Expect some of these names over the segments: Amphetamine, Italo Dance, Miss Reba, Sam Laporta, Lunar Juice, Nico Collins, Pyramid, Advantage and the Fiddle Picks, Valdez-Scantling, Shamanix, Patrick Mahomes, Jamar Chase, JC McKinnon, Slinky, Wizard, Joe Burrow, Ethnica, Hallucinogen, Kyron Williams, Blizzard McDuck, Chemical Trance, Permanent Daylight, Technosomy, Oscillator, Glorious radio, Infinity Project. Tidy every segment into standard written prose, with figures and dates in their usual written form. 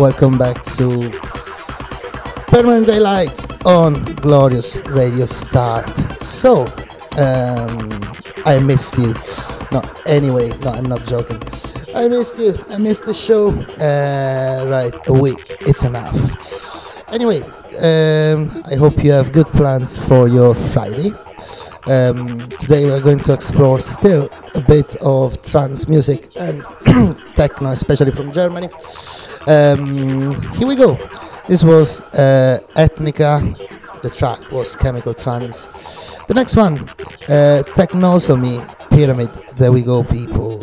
Welcome back to Permanent Daylight on Glorious Radio Start. So, I missed you. No, I'm not joking. I missed you. I missed the show. Right, a week. It's enough. Anyway, I hope you have good plans for your Friday. Today we are going to explore still a bit of trance music and techno, especially from Germany. Here we go. This was Ethnica. The track was Chemical Trance. The next one, Technosomy, Pyramid. There we go, people.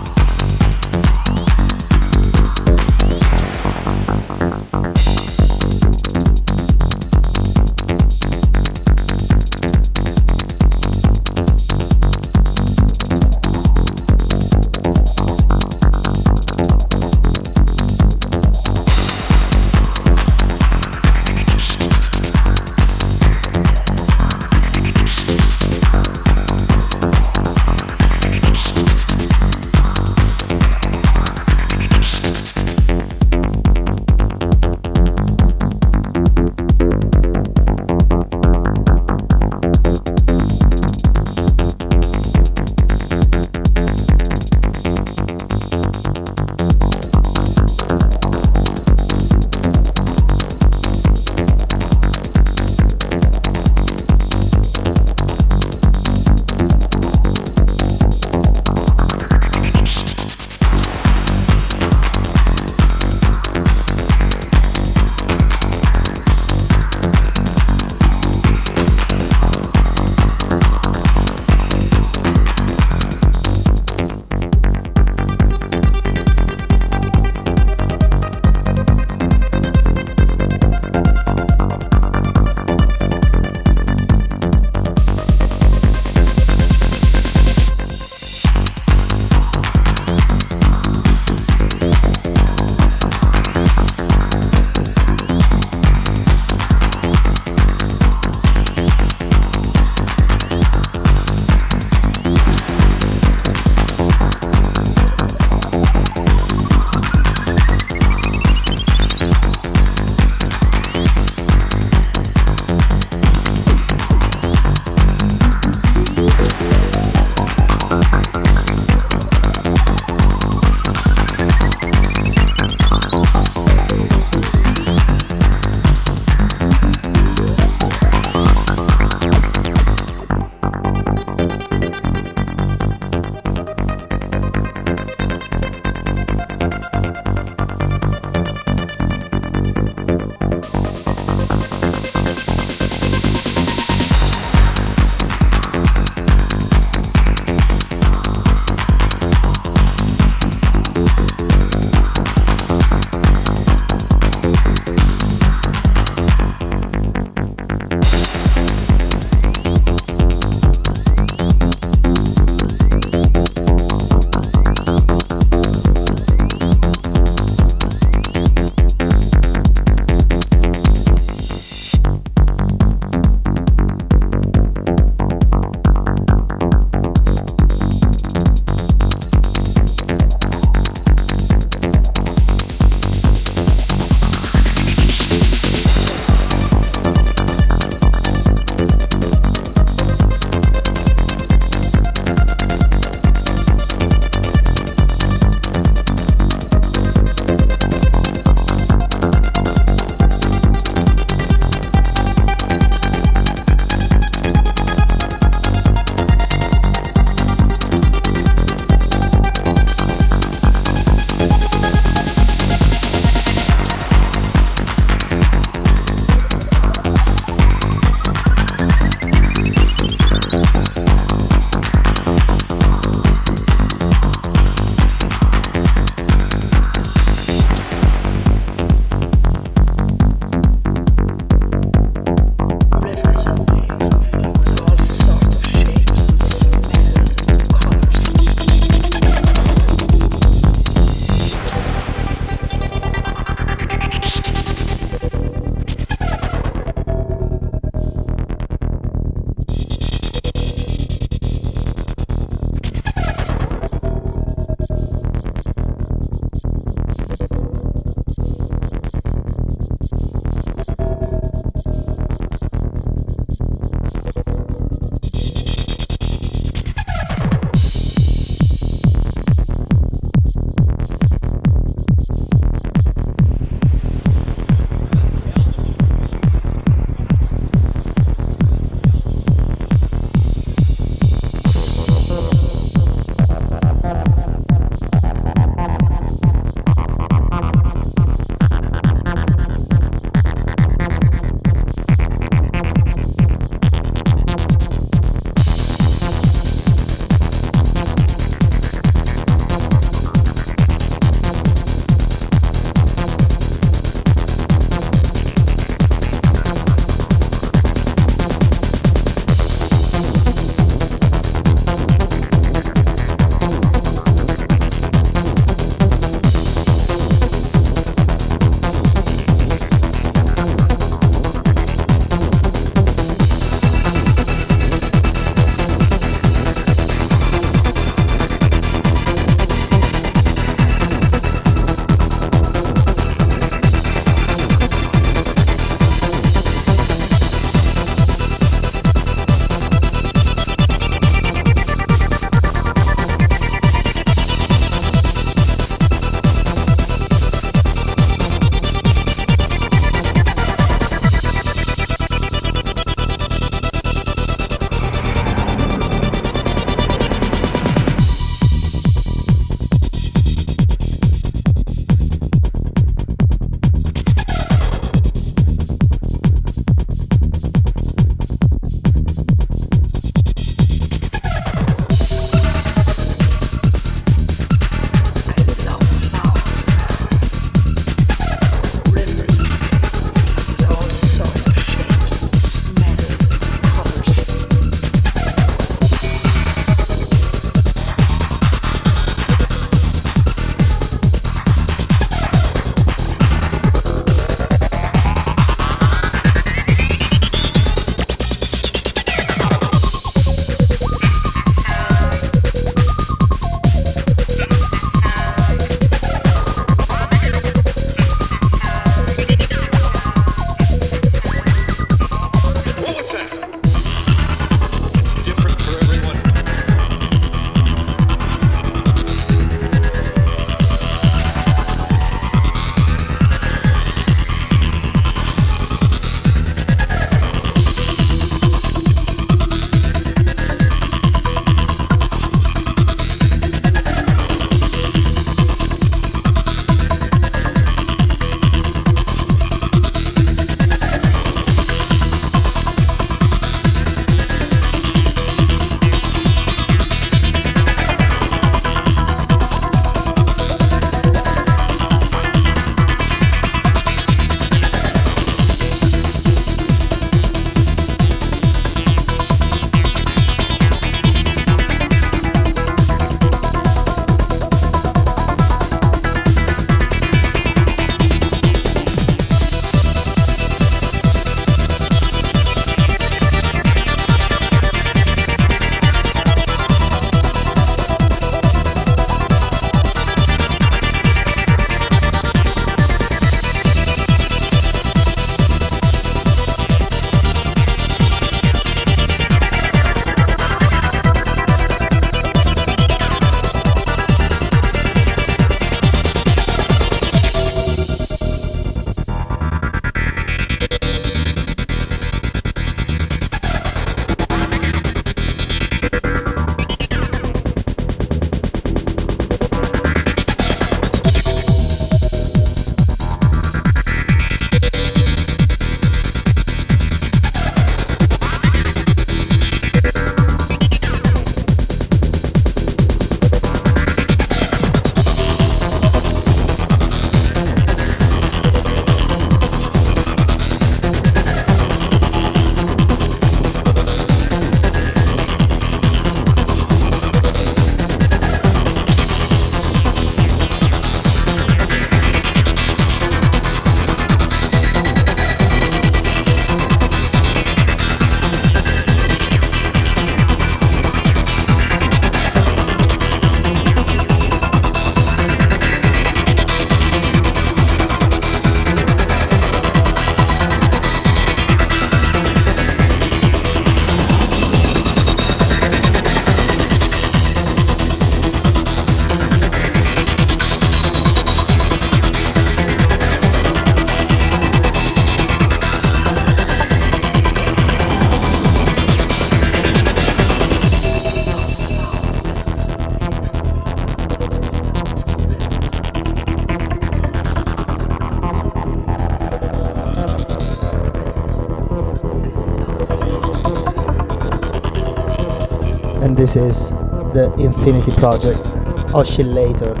this is the Infinity Project, Oscillator.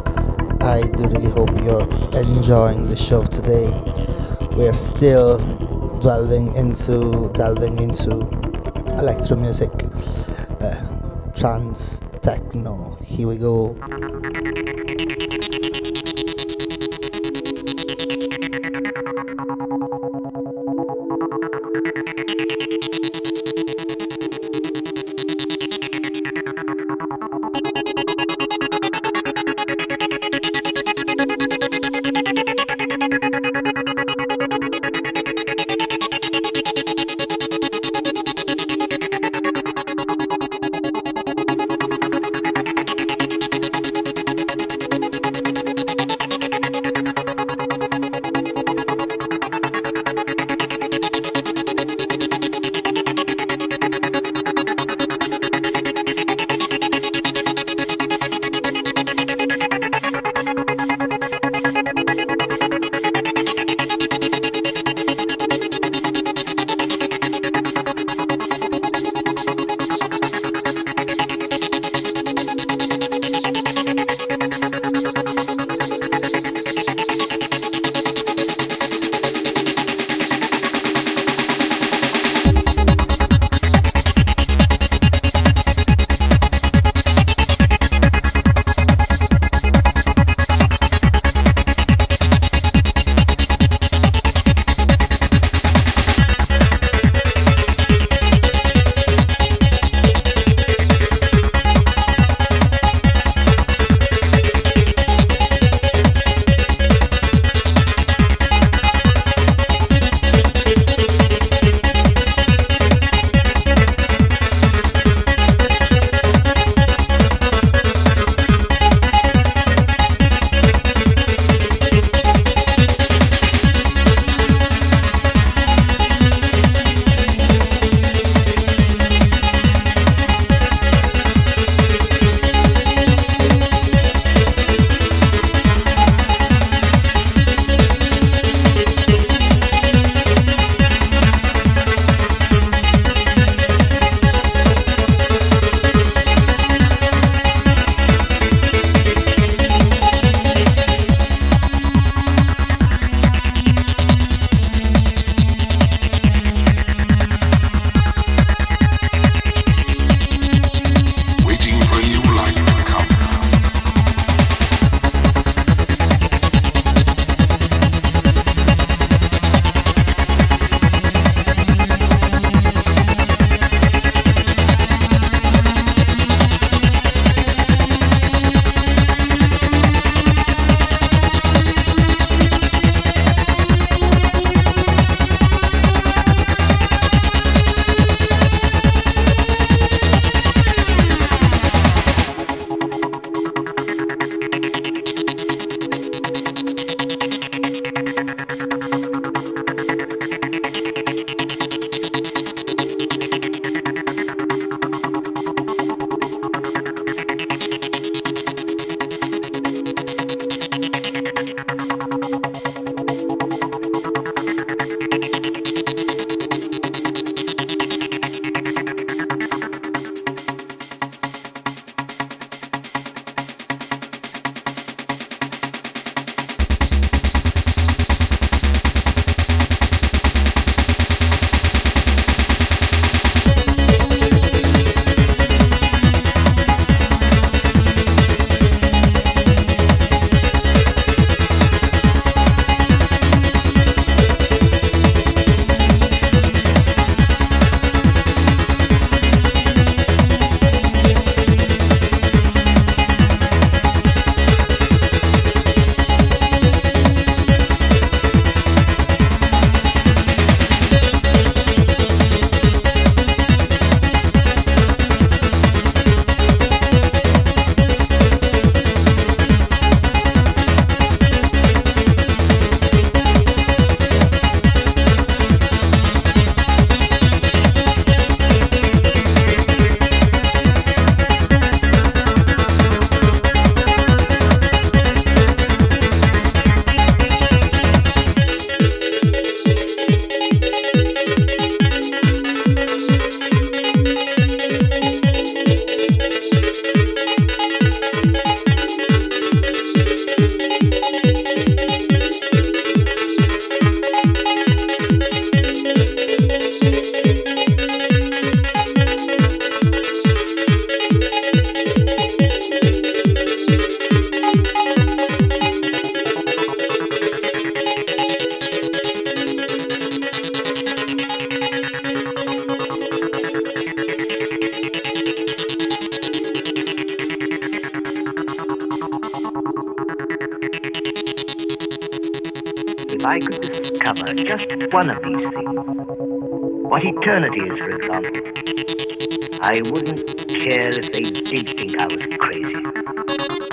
I do really hope you're enjoying the show today. We're still delving into electro music, trance, techno. Here we go. If I could discover just one of these things, what eternity is, for example, I wouldn't care if they did think I was crazy.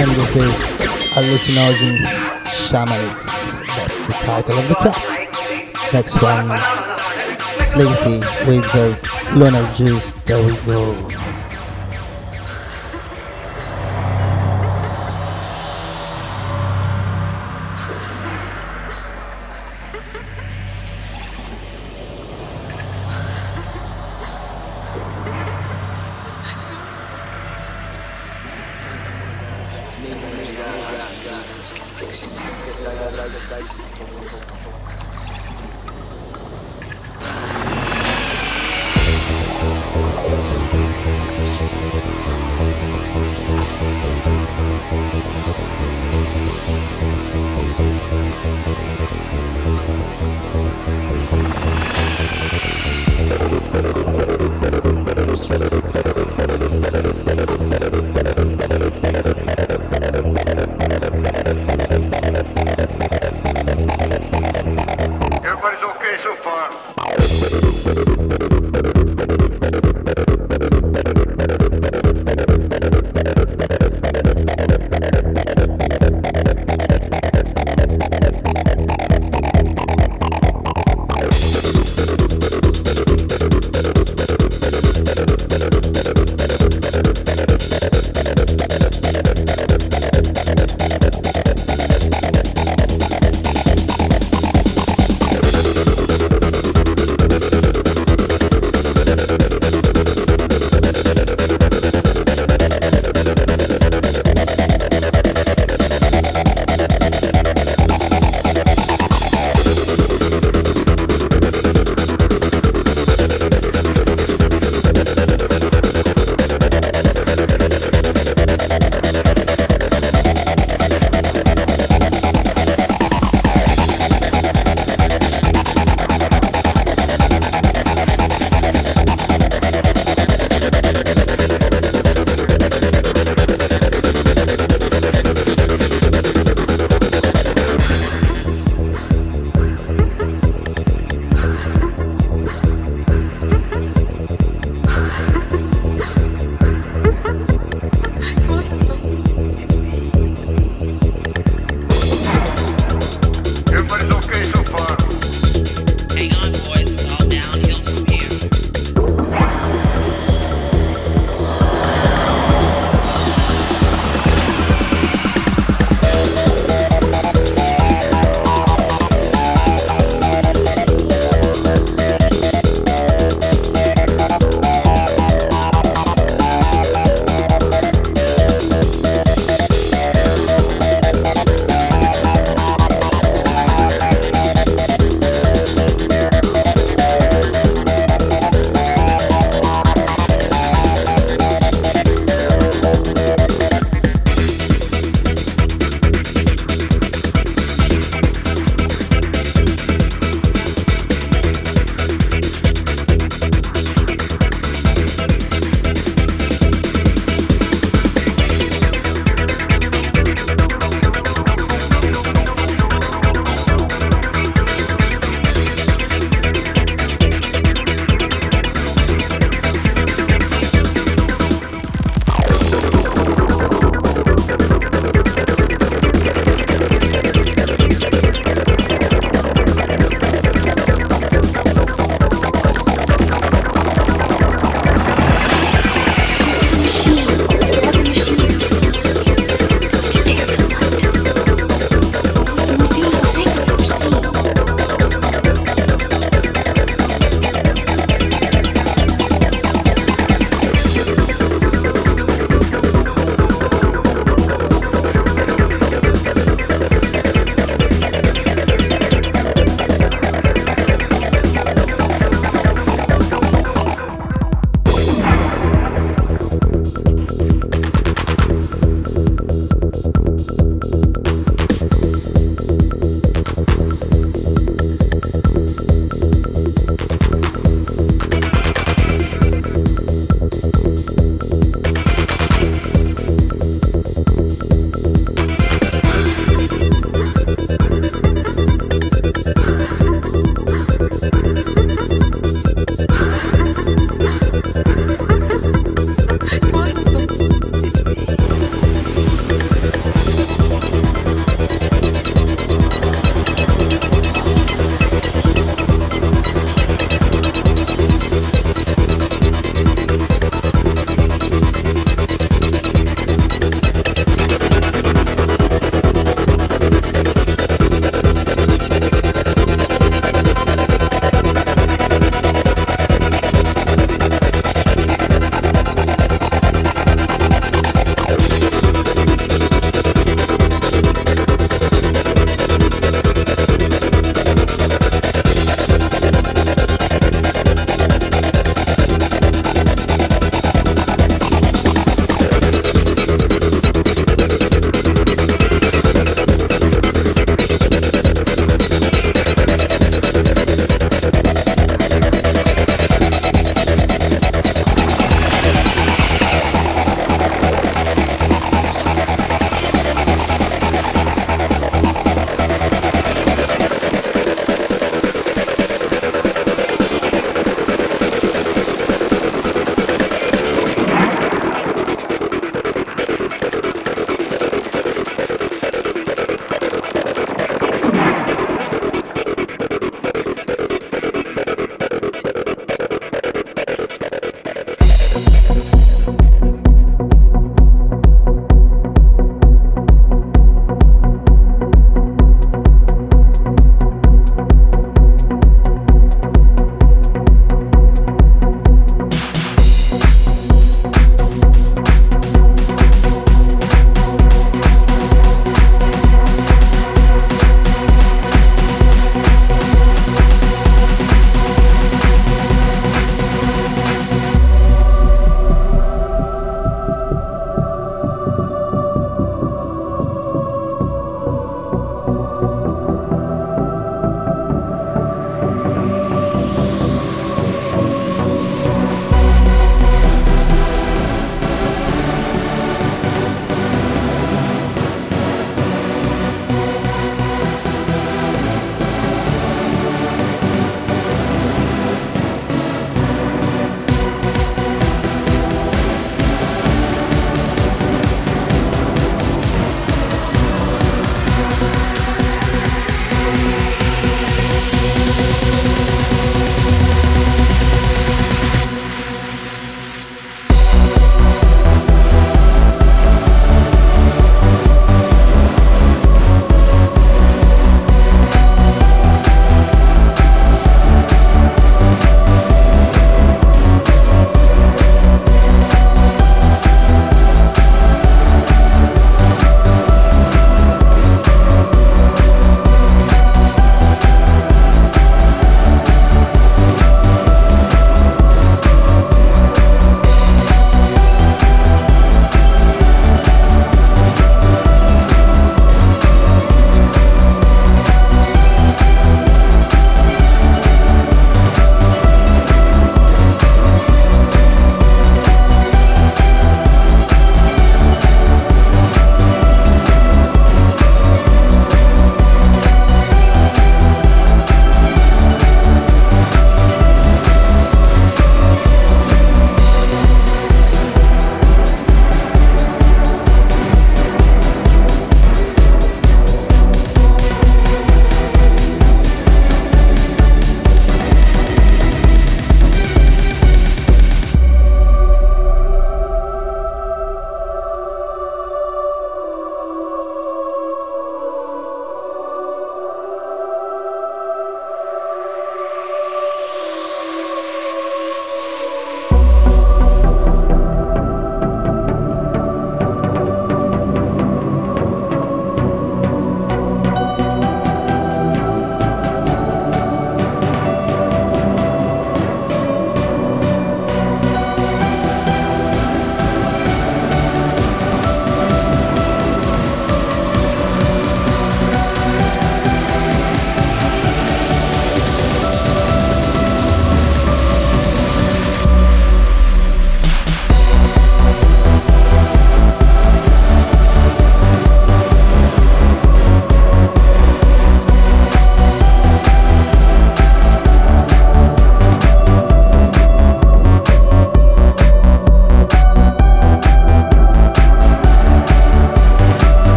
and this is Hallucinogen, Shamanix. That's the title of the track. Next one, Slinky, Wizard, Lunar Juice. There we go.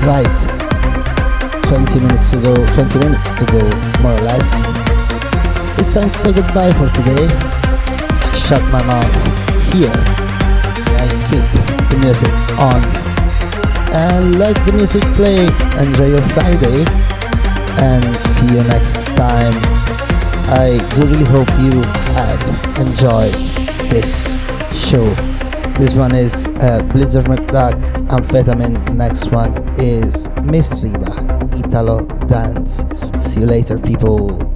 Right, 20 minutes to go, more or less. It's time to say goodbye for today. I shut my mouth here. I keep the music on. And let the music play. Enjoy your Friday. And see you next time. I do really hope you have enjoyed this show. This one is Blizzard McDuck, Amphetamine. Next one is Miss Reba, Italo Dance. See you later, people.